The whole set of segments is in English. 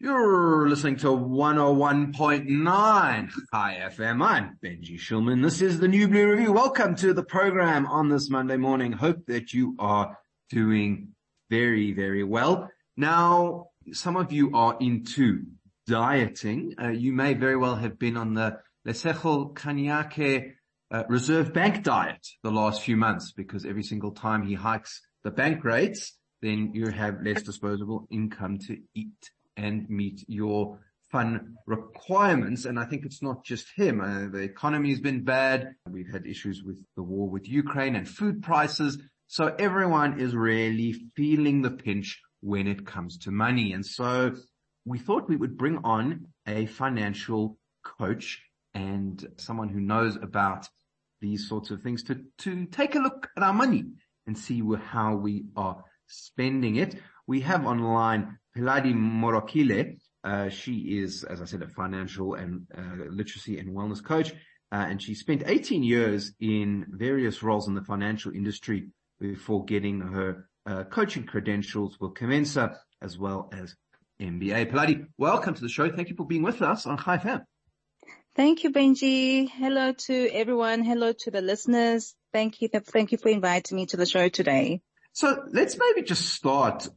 You're listening to 101.9 Hi FM. I'm Benji Shulman. This is the New Blue Review. Welcome to the program on this Monday morning. Hope that you are doing very, very well. Now, some of you are into dieting. You may very well have been on the Lesetja Kganyago Reserve Bank diet the last few months, because every single time he hikes the bank rates, then you have less disposable income to eat and meet your fun requirements. And I think it's not just him. The economy has been bad. We've had issues with the war with Ukraine and food prices. So everyone is really feeling the pinch when it comes to money. And so we thought we would bring on a financial coach and someone who knows about these sorts of things to take a look at our money and see how we are spending it. We have online Pheladi Morakile. She is, as I said, a financial and literacy and wellness coach. And she spent 18 years in various roles in the financial industry before getting her coaching credentials with Commensa as well as MBA. Pheladi, welcome to the show. Thank you for being with us on Hi FM. Thank you, Benji. Hello to everyone. Hello to the listeners. Thank you for inviting me to the show today. So let's maybe just start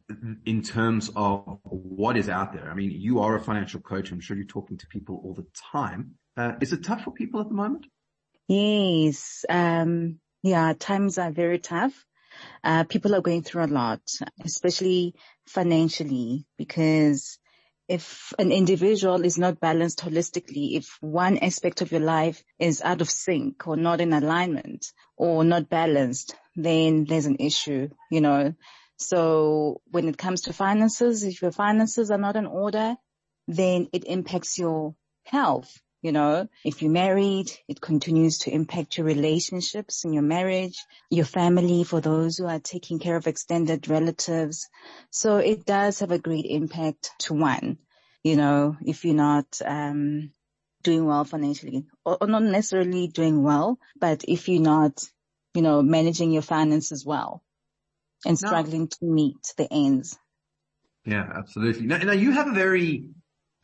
in terms of what is out there. I mean, you are a financial coach. I'm sure you're talking to people all the time. Is it tough for people at the moment? Yes. Times are very tough. People are going through a lot, especially financially, because if an individual is not balanced holistically, if one aspect of your life is out of sync or not in alignment or not balanced, then there's an issue, you know. So when it comes to finances, if your finances are not in order, then it impacts your health, you know. If you're married, it continues to impact your relationships and your marriage, your family, for those who are taking care of extended relatives. So it does have a great impact to one, you know, if you're not doing well financially, or not necessarily doing well, but if you're not, you know, managing your finances well and struggling to meet the ends. Yeah, absolutely. Now you have a very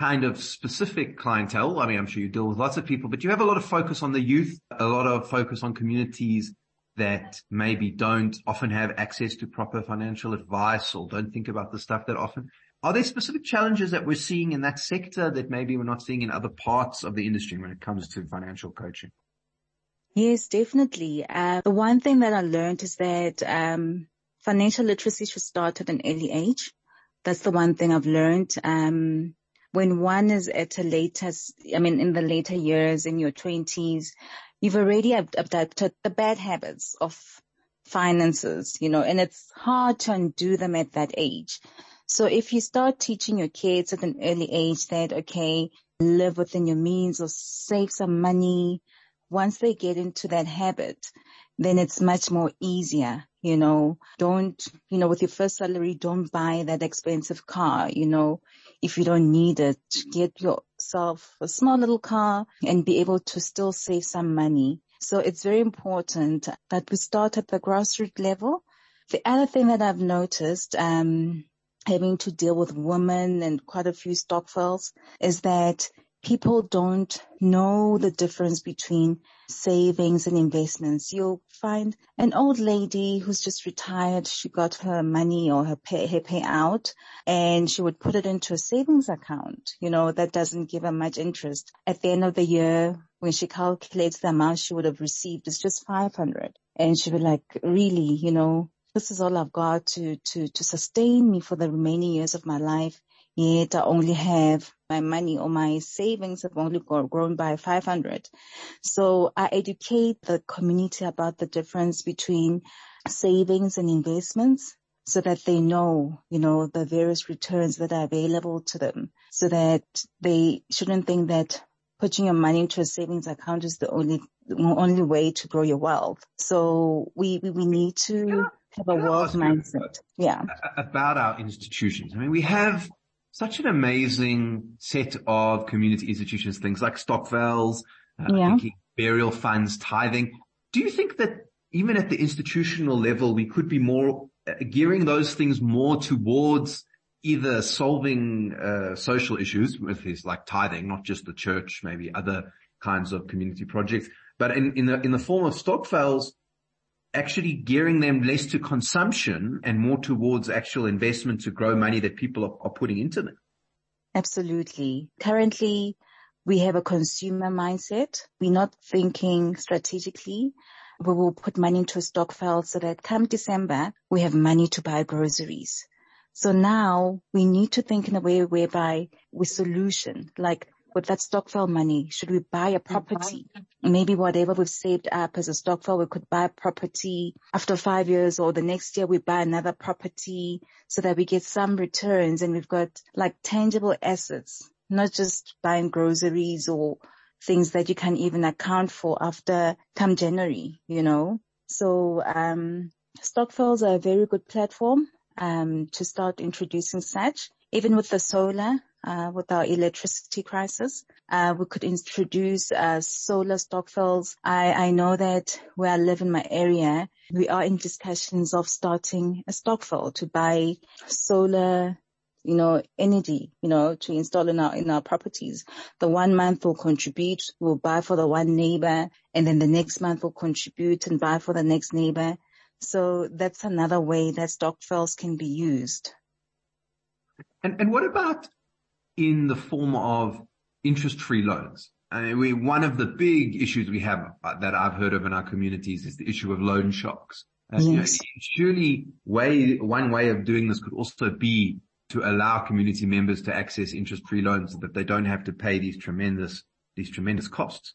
kind of specific clientele. I mean, I'm sure you deal with lots of people, but you have a lot of focus on the youth, a lot of focus on communities that maybe don't often have access to proper financial advice or don't think about the stuff that often. Are there specific challenges that we're seeing in that sector that maybe we're not seeing in other parts of the industry when it comes to financial coaching? Yes, definitely. The one thing that I learned is that financial literacy should start at an early age. That's the one thing I've learned. When one is in the later years, in your 20s, you've already adapted the bad habits of finances, you know, and it's hard to undo them at that age. So if you start teaching your kids at an early age that, okay, live within your means or save some money, once they get into that habit, then it's much more easier, you know. Don't, you know, with your first salary, don't buy that expensive car, you know, if you don't need it. Get yourself a small little car and be able to still save some money. So it's very important that we start at the grassroots level. The other thing that I've noticed, having to deal with women and quite a few stock files, is that people don't know the difference between savings and investments. You'll find an old lady who's just retired. She got her money or her payout, and she would put it into a savings account, you know, that doesn't give her much interest. At the end of the year, when she calculates the amount she would have received, it's just 500. And she'd be like, really, you know, this is all I've got to sustain me for the remaining years of my life. Yet I only have my money, or my savings have only grown by 500. So I educate the community about the difference between savings and investments so that they know, you know, the various returns that are available to them, so that they shouldn't think that putting your money into a savings account is the only way to grow your wealth. So we need to have a wealth mindset. Yeah. About our institutions. I mean, we have such an amazing set of community institutions, things like stock veils, burial funds, tithing. Do you think that even at the institutional level, we could be more gearing those things more towards either solving social issues with things like tithing, not just the church, maybe other kinds of community projects, but in the form of stock veils, actually gearing them less to consumption and more towards actual investment to grow money that people are putting into them? Absolutely. Currently, we have a consumer mindset. We're not thinking strategically. We will put money into a stock file so that come December, we have money to buy groceries. So now we need to think in a way whereby we solution, like with that stockpile money, should we buy a property? Maybe whatever we've saved up as a stockpile, we could buy a property after 5 years or the next year we buy another property so that we get some returns and we've got like tangible assets, not just buying groceries or things that you can't even account for after come January, you know. So stockpiles are a very good platform to start introducing such. Even with the solar, with our electricity crisis, we could introduce solar stock fills. I know that where I live in my area, we are in discussions of starting a stock fill to buy solar, you know, energy, you know, to install in our properties. The 1 month will contribute, we'll buy for the one neighbor, and then the next month will contribute and buy for the next neighbor. So that's another way that stock fills can be used. And what about in the form of interest-free loans? I mean, one of the big issues we have that I've heard of in our communities is the issue of loan sharks. Yes. You know, surely one way of doing this could also be to allow community members to access interest-free loans so that they don't have to pay these tremendous costs.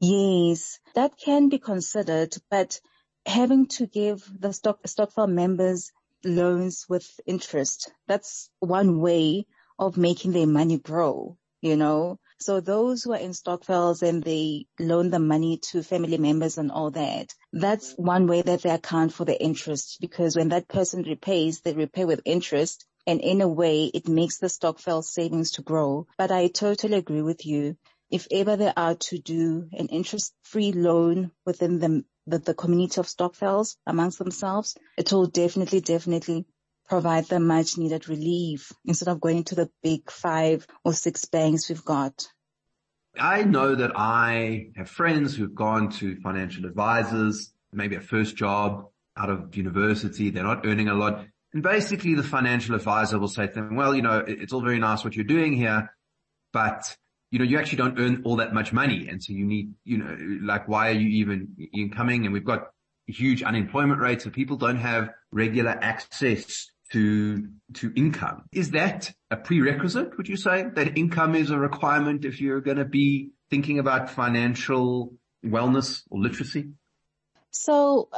Yes, that can be considered, but having to give the stockfile members loans with interest. That's one way of making their money grow, you know. So those who are in stock files and they loan the money to family members and all that, that's one way that they account for the interest, because when that person repays, they repay with interest, and in a way it makes the stock file savings to grow. But I totally agree with you. If ever they are to do an interest-free loan within the community of stock files amongst themselves, it will definitely provide them much needed relief instead of going to the big 5 or 6 banks we've got. I know that I have friends who've gone to financial advisors, maybe a first job out of university. They're not earning a lot. And basically the financial advisor will say to them, well, you know, it's all very nice what you're doing here, but you know, you actually don't earn all that much money. And so you need, you know, like, why are you even coming? And we've got huge unemployment rates, so people don't have regular access to income. Is that a prerequisite, would you say, that income is a requirement if you're going to be thinking about financial wellness or literacy? So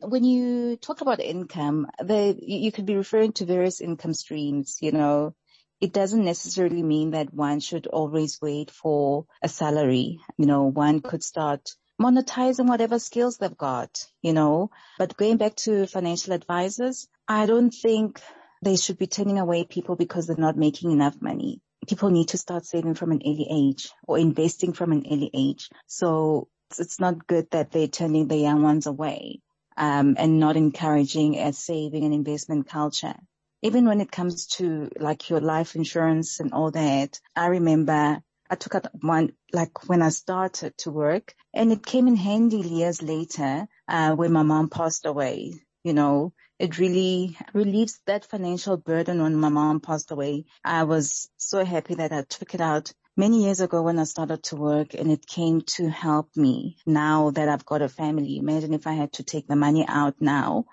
when you talk about income, you could be referring to various income streams, you know. It doesn't necessarily mean that one should always wait for a salary. You know, one could start monetizing whatever skills they've got, you know. But going back to financial advisors, I don't think they should be turning away people because they're not making enough money. People need to start saving from an early age or investing from an early age. So it's not good that they're turning the young ones away, and not encouraging a saving and investment culture. Even when it comes to like your life insurance and all that, I remember I took out one, like when I started to work, and it came in handy years later, when my mom passed away. You know, it really relieves that financial burden when my mom passed away. I was so happy that I took it out many years ago when I started to work, and it came to help me now that I've got a family. Imagine if I had to take the money out now.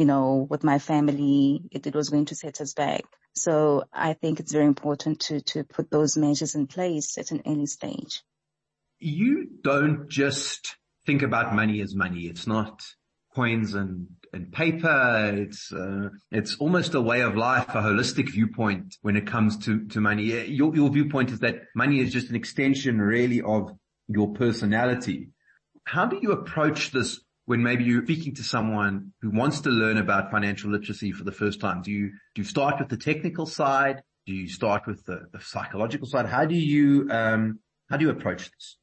You know, with my family, it was going to set us back. So I think it's very important to put those measures in place at an early stage. You don't just think about money as money. It's not coins and paper. It's almost a way of life, a holistic viewpoint when it comes to money. Your viewpoint is that money is just an extension really of your personality. How do you approach this when maybe you're speaking to someone who wants to learn about financial literacy for the first time? Do you start with the technical side? Do you start with the psychological side? How do you approach this?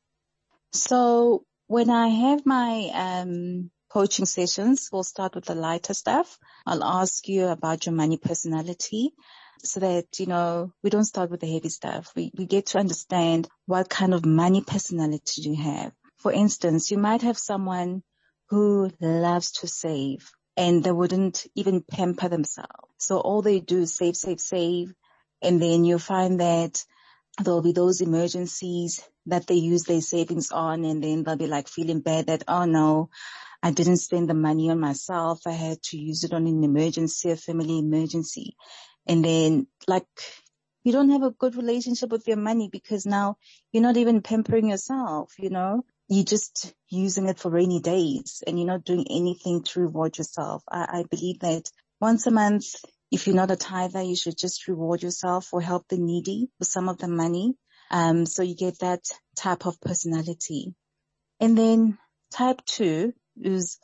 So when I have my coaching sessions, we'll start with the lighter stuff. I'll ask you about your money personality so that, you know, we don't start with the heavy stuff. We get to understand what kind of money personality you have. For instance, you might have someone who loves to save and they wouldn't even pamper themselves. So all they do is save, save, save. And then you'll find that there'll be those emergencies that they use their savings on, and then they'll be like feeling bad that, oh no, I didn't spend the money on myself. I had to use it on an emergency, a family emergency. And then like you don't have a good relationship with your money because now you're not even pampering yourself, you know, you're just using it for rainy days and you're not doing anything to reward yourself. I believe that once a month, if you're not a tither, you should just reward yourself or help the needy with some of the money. So you get that type of personality. And then type 2 is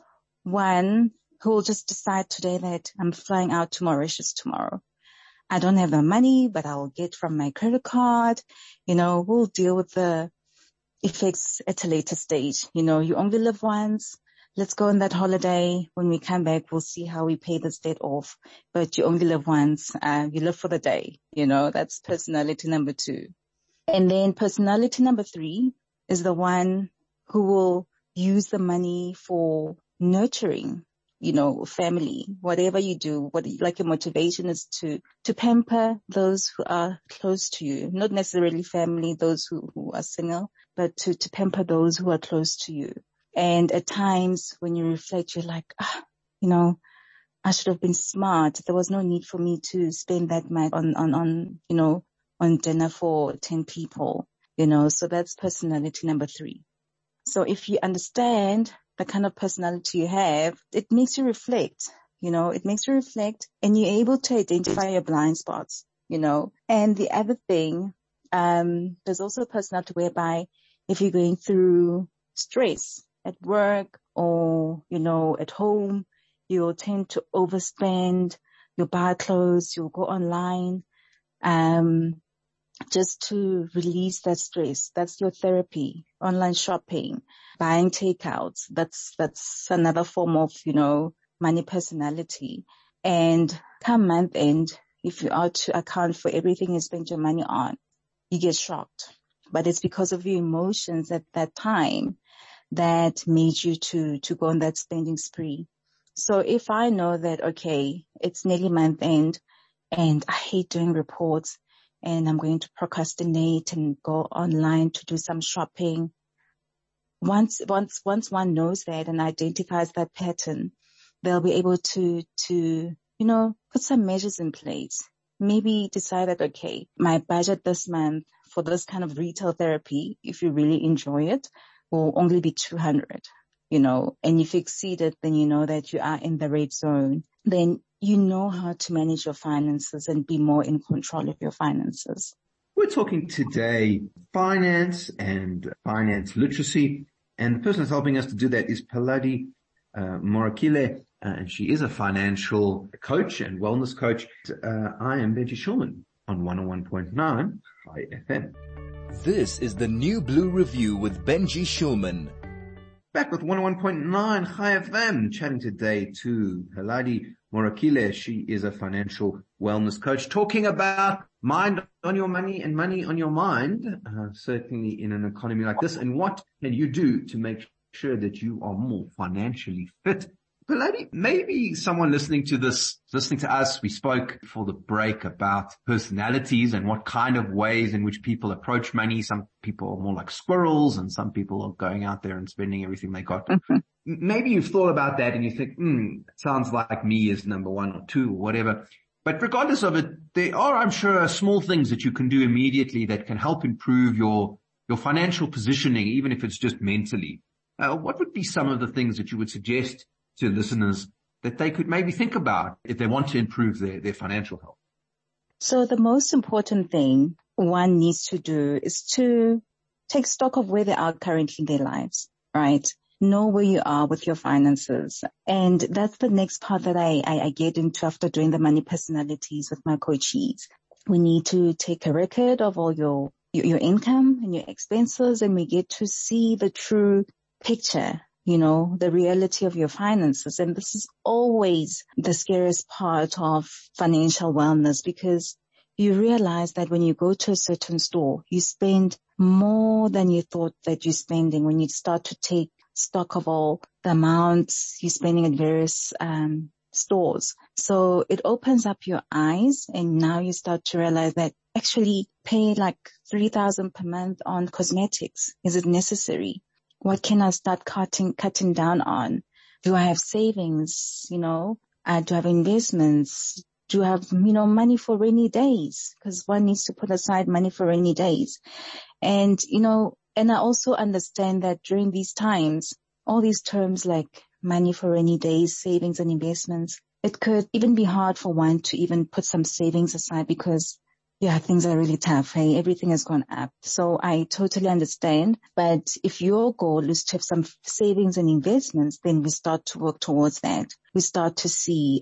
one who will just decide today that I'm flying out to Mauritius tomorrow. I don't have the money, but I'll get from my credit card. You know, we'll deal with the effects at a later stage. You know, you only live once. Let's go on that holiday. When we come back, we'll see how we pay this debt off. But you only live once. You live for the day. You know, that's personality number 2. And then personality number 3 is the one who will use the money for nurturing, you know, family, whatever you do, like your motivation is to pamper those who are close to you, not necessarily family, those who are single, but to pamper those who are close to you. And at times when you reflect, you're like, you know, I should have been smart. There was no need for me to spend that much on, you know, on dinner for 10 people, you know. So that's personality number 3. So if you understand the kind of personality you have, it makes you reflect, you know, it makes you reflect and you're able to identify your blind spots, you know. And the other thing, there's also a personality whereby if you're going through stress at work or, you know, at home, you'll tend to overspend, you'll buy clothes, you'll go online, just to release that stress. That's your therapy, online shopping, buying takeouts. That's another form of, you know, money personality. And come month end, if you are to account for everything you spend your money on, you get shocked. But it's because of your emotions at that time that made you to go on that spending spree. So if I know that, okay, it's nearly month end and I hate doing reports, and I'm going to procrastinate and go online to do some shopping. Once one knows that and identifies that pattern, they'll be able to, you know, put some measures in place. Maybe decide that, okay, my budget this month for this kind of retail therapy, if you really enjoy it, will only be 200, you know, and if you exceed it, then you know that you are in the red zone. Then you know how to manage your finances and be more in control of your finances. We're talking today finance and finance literacy, and the person that's helping us to do that is Pheladi Morakile, and she is a financial coach and wellness coach. I am Benji Shulman on 101.9 Hi FM. This is the New Blue Review with Benji Shulman. Back with 101.9 Hi FM, chatting today to Pheladi Morakile. She is a financial wellness coach, talking about mind on your money and money on your mind, certainly in an economy like this, and what can you do to make sure that you are more financially fit. Pheladi, maybe someone listening to us, we spoke before the break about personalities and what kind of ways in which people approach money. Some people are more like squirrels and some people are going out there and spending everything they got. Mm-hmm. Maybe you've thought about that and you think, sounds like me is number 1 or 2 or whatever. But regardless of it, there are, I'm sure, small things that you can do immediately that can help improve your financial positioning, even if it's just mentally. What would be some of the things that you would suggest to listeners that they could maybe think about if they want to improve their financial health? So the most important thing one needs to do is to take stock of where they are currently in their lives, right? Know where you are with your finances. And that's the next part that I get into after doing the money personalities with my coaches. We need to take a record of all your income and your expenses, and we get to see the true picture, you know, the reality of your finances. And this is always the scariest part of financial wellness, because you realize that when you go to a certain store, you spend more than you thought that you're spending. When you start to take stock of all the amounts you're spending at various stores. So it opens up your eyes, and now you start to realize that actually pay like 3,000 per month on cosmetics. Is it necessary? What can I start cutting down on? Do I have savings? You know, do I have investments? Do I have, you know, money for rainy days? Because one needs to put aside money for rainy days. And, you know, and I also understand that during these times, all these terms like money for rainy days, savings and investments, it could even be hard for one to even put some savings aside because, yeah, things are really tough. Hey, everything has gone up. So I totally understand. But if your goal is to have some savings and investments, then we start to work towards that. We start to see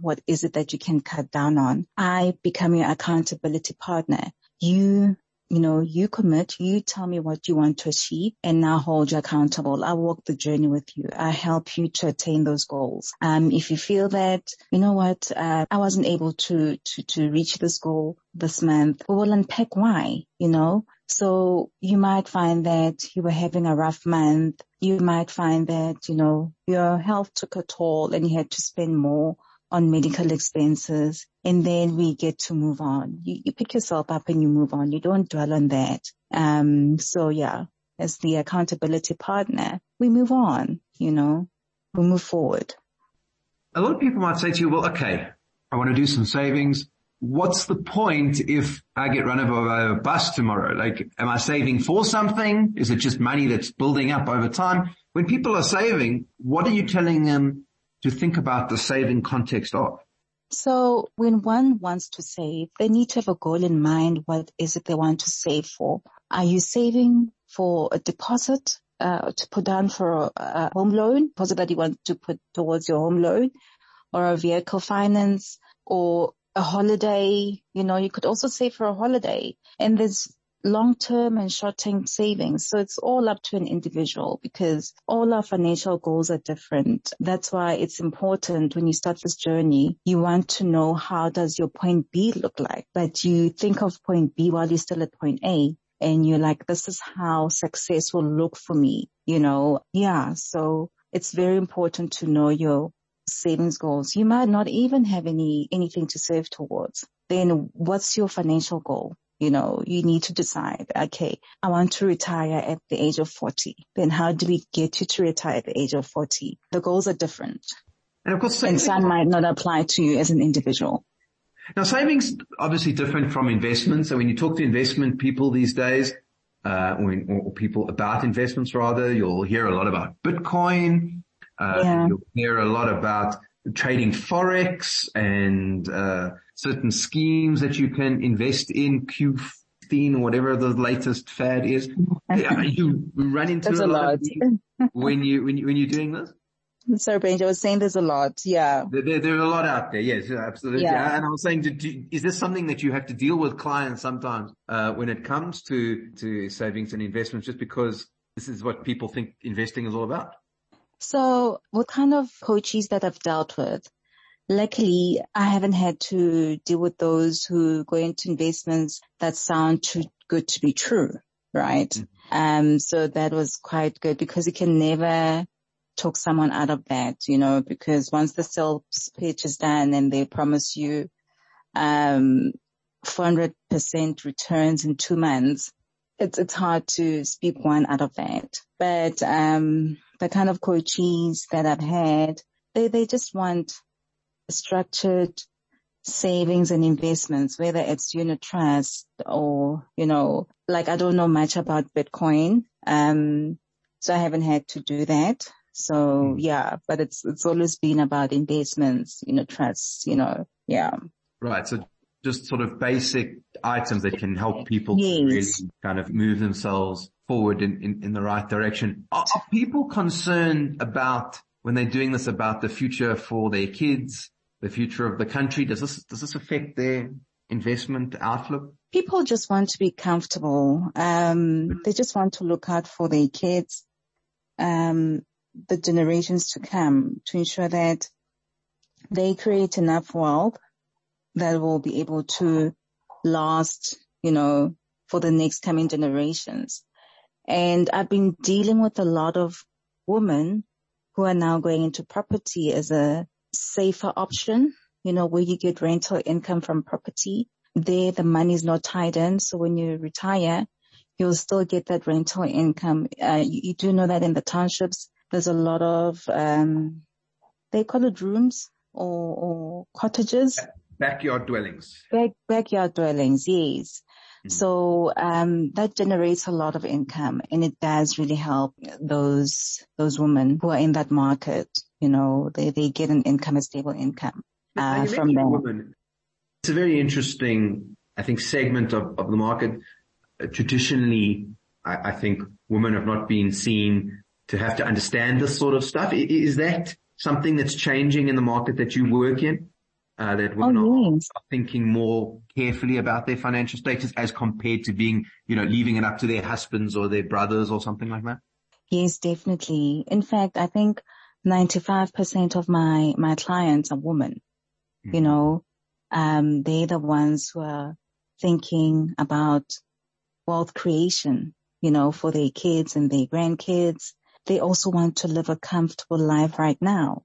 what is it that you can cut down on. I become your accountability partner. You know, you commit, you tell me what you want to achieve, and now hold you accountable. I walk the journey with you. I help you to attain those goals. If you feel that, you know what, I wasn't able to reach this goal this month, we will unpack why, you know. So you might find that you were having a rough month. You might find that, you know, your health took a toll and you had to spend more on medical expenses, and then we get to move on. You pick yourself up and you move on. You don't dwell on that. So yeah, as the accountability partner, we move on, you know, we move forward. A lot of people might say to you, well, okay, I want to do some savings. What's the point if I get run over by a bus tomorrow? Like, am I saving for something? Is it just money that's building up over time? When people are saving, what are you telling them to think about the saving context of? So when one wants to save, they need to have a goal in mind. What is it they want to save for? Are you saving for a deposit to put down for a home loan, deposit that you want to put towards your home loan, or a vehicle finance, or a holiday? You know, you could also save for a holiday. And there's long-term and short-term savings. So it's all up to an individual because all our financial goals are different. That's why it's important when you start this journey, you want to know how does your point B look like, but you think of point B while you're still at point A and you're like, this is how success will look for me, you know? Yeah. So it's very important to know your savings goals. You might not even have anything to save towards. Then what's your financial goal? You know, you need to decide, okay, I want to retire at the age of 40. Then how do we get you to retire at the age of 40? The goals are different. And of course, savings, and some might not apply to you as an individual. Now, savings obviously different from investments. And when you talk to investment people these days, or people about investments rather, you'll hear a lot about Bitcoin. You'll hear a lot about trading Forex and certain schemes that you can invest in, Q15 or whatever the latest fad is. You run into a lot when you're doing this? Sorry, Benji, I was saying there's a lot, yeah. There are a lot out there, yes, absolutely. Yeah. And I was saying, is this something that you have to deal with clients sometimes when it comes to savings and investments, just because this is what people think investing is all about? So what kind of coaches that I've dealt with? Luckily, I haven't had to deal with those who go into investments that sound too good to be true, right? Mm-hmm. So that was quite good because you can never talk someone out of that, you know, because once the sales pitch is done and they promise you 400% returns in 2 months, it's hard to speak one out of that. But the kind of coaches that I've had, they just want structured savings and investments, whether it's unit trust or, you know, like I don't know much about Bitcoin. So I haven't had to do that. So yeah, but it's always been about engagements, trust, yeah. Right. So just sort of basic items that can help people really kind of move themselves forward in the right direction. Are people concerned about, when they're doing this, about the future for their kids, the future of the country? Does this affect their investment outlook? People just want to be comfortable. They just want to look out for their kids, the generations to come, to ensure that they create enough wealth that will be able to last, for the next coming generations. And I've been dealing with a lot of women who are now going into property as a safer option, where you get rental income from property. There, the money is not tied in. So when you retire, you'll still get that rental income. You do know that in the townships, there's a lot of, they call it rooms or cottages. Backyard dwellings. Backyard dwellings, yes. Mm-hmm. So, that generates a lot of income, and it does really help those women who are in that market. They get an income, a stable income, from them. Women. It's a very interesting, I think, segment of the market. Traditionally, I think women have not been seen to have to understand this sort of stuff. Is that something that's changing in the market that you work in? That women are thinking more carefully about their financial status as compared to being, leaving it up to their husbands or their brothers or something like that? Yes, definitely. In fact, I think 95% of my clients are women, They're the ones who are thinking about wealth creation, for their kids and their grandkids. They also want to live a comfortable life right now.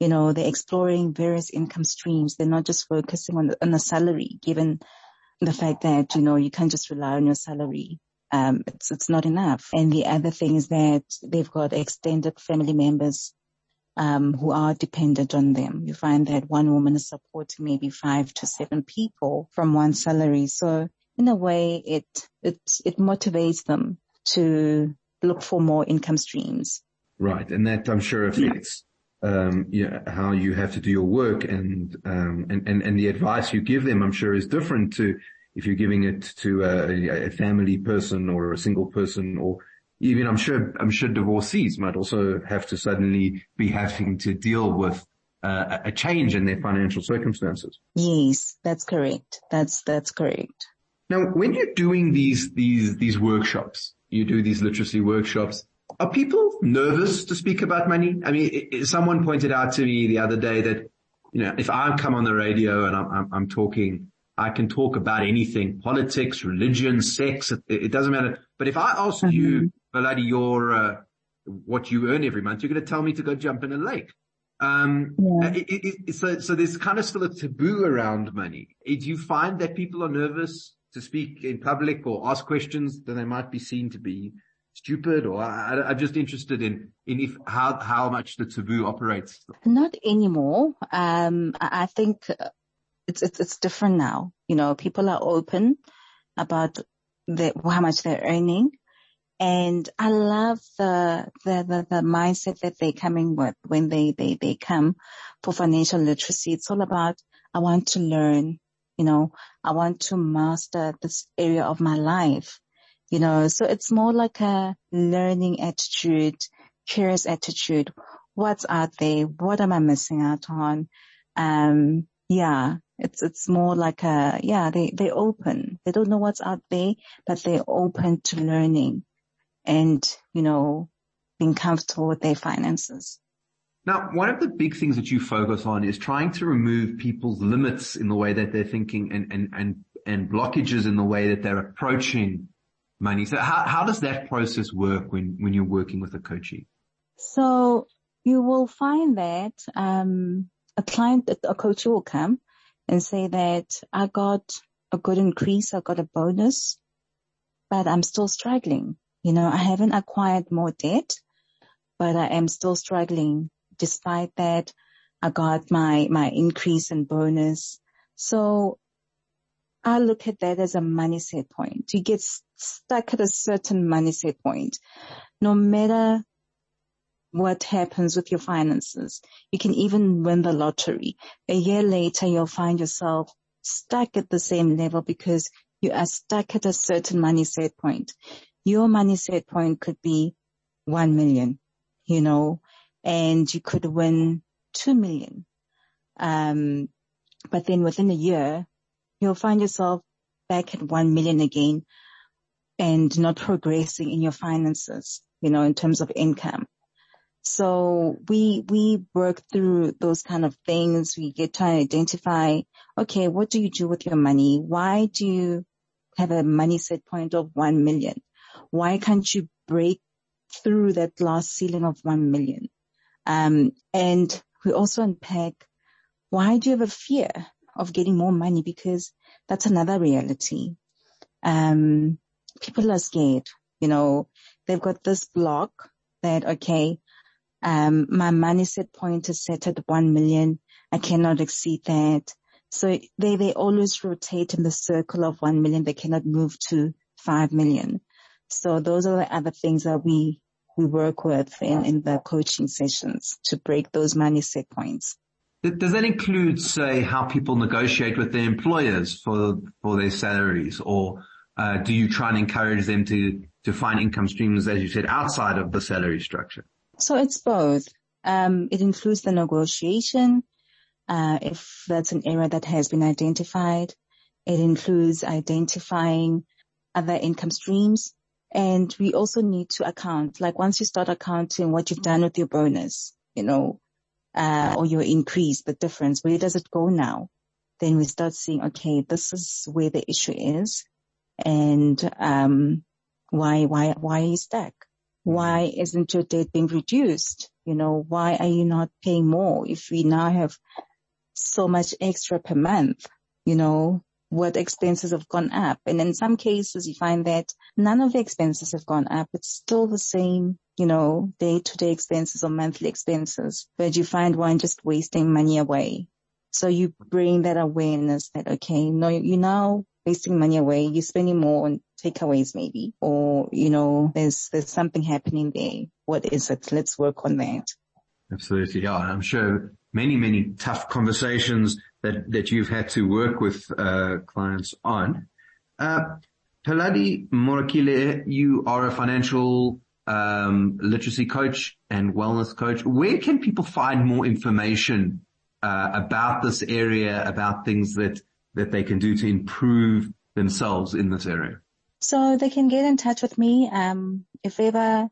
They're exploring various income streams. They're not just focusing on the salary, given the fact that, you can't just rely on your salary. It's not enough. And the other thing is that they've got extended family members who are dependent on them. You find that one woman is supporting maybe 5 to 7 people from one salary. So in a way, it motivates them to look for more income streams. Right. And that, I'm sure, affects how you have to do your work, and the advice you give them, I'm sure, is different to if you're giving it to a family person or a single person, or even I'm sure divorcees might also have to suddenly be having to deal with a change in their financial circumstances. Yes, that's correct. That's correct. Now, when you're doing these workshops, you do these literacy workshops, are people nervous to speak about money? I mean, someone pointed out to me the other day that, if I come on the radio and I'm talking, I can talk about anything, politics, religion, sex, it doesn't matter. But if I ask you, Pheladi, what you earn every month, you're going to tell me to go jump in a lake. So there's kind of still a taboo around money. Do you find that people are nervous to speak in public or ask questions that they might be seen to be stupid? Or I'm just interested in if how much the taboo operates. Not anymore. I think it's different now. People are open about how much they're earning. And I love the mindset that they're coming with when they come for financial literacy. It's all about, I want to learn, I want to master this area of my life, so it's more like a learning attitude, curious attitude. What's out there? What am I missing out on? Yeah. It's more like they're open. They don't know what's out there, but they're open to learning and, being comfortable with their finances. Now, one of the big things that you focus on is trying to remove people's limits in the way that they're thinking and blockages in the way that they're approaching money. So how does that process work when you're working with a coachee? So you will find that, a coachee will come and say that I got a good increase, I got a bonus, but I'm still struggling. I haven't acquired more debt, but I am still struggling. Despite that, I got my increase and bonus. So I look at that as a money set point. You get stuck at a certain money set point. No matter what happens with your finances. You can even win the lottery. A year later, you'll find yourself stuck at the same level because you are stuck at a certain money set point. Your money set point could be 1 million, and you could win 2 million. But then within a year, you'll find yourself back at 1 million again and not progressing in your finances, in terms of income. So we work through those kind of things. We get to identify, okay, what do you do with your money? Why do you have a money set point of 1 million? Why can't you break through that glass ceiling of 1 million? And we also unpack, why do you have a fear of getting more money? Because that's another reality. People are scared, they've got this block that, okay, my money set point is set at 1 million. I cannot exceed that. So they always rotate in the circle of 1 million. They cannot move to 5 million. So those are the other things that we work with in the coaching sessions to break those money set points. Does that include, say, how people negotiate with their employers for their salaries, or do you try and encourage them to find income streams, as you said, outside of the salary structure? So it's both. It includes the negotiation, if that's an area that has been identified. It includes identifying other income streams. And we also need to account, like once you start accounting what you've done with your bonus, or your increase, the difference, where does it go now? Then we start seeing, okay, this is where the issue is. And why are you stuck? Why isn't your debt being reduced? Why are you not paying more if we now have so much extra per month? What expenses have gone up? And in some cases you find that none of the expenses have gone up. It's still the same, day-to-day expenses or monthly expenses, but you find one just wasting money away. So you bring that awareness that, okay, no, you're now wasting money away. You're spending more on takeaways maybe, or, there's something happening there. What is it? Let's work on that. Absolutely. Yeah. I'm sure many, many tough conversations that you've had to work with, clients on. Pheladi Morakile, you are a financial, literacy coach and wellness coach. Where can people find more information, about this area, about things that they can do to improve themselves in this area? So they can get in touch with me. If ever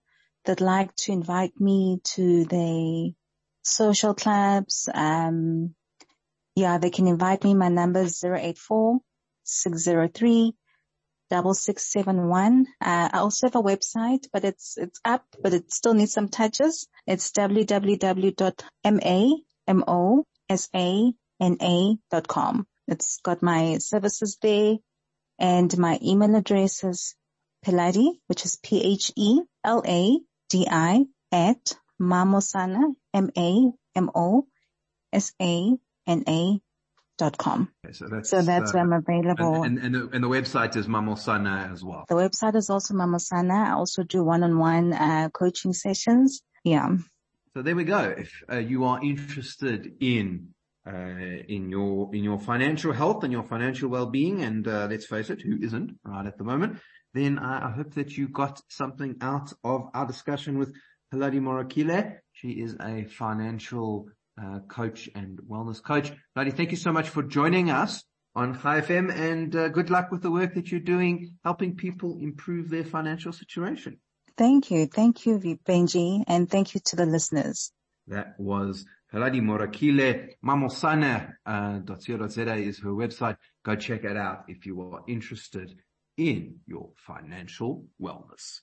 they'd like to invite me to the social clubs, they can invite me. My number is 084-603-6671. I also have a website, but it's up, but it still needs some touches. It's www.mamosana.com. It's got my services there, and my email address is Pheladi, which is Pheladi @mamosana, mamosana.com. Okay, so that's where I'm available. And the website is Mamosana as well. The website is also Mamosana. I also do one-on-one coaching sessions. Yeah. So there we go. If you are interested in your financial health and your financial well-being, and let's face it, who isn't right at the moment, then I hope that you got something out of our discussion with Pheladi Morakile. She is a financial coach and wellness coach. Pheladi, thank you so much for joining us on Hi FM, and good luck with the work that you're doing, helping people improve their financial situation. Thank you, Benji, and thank you to the listeners. That was Pheladi Morakile. Mamosana.co.za is her website. Go check it out if you are interested in your financial wellness.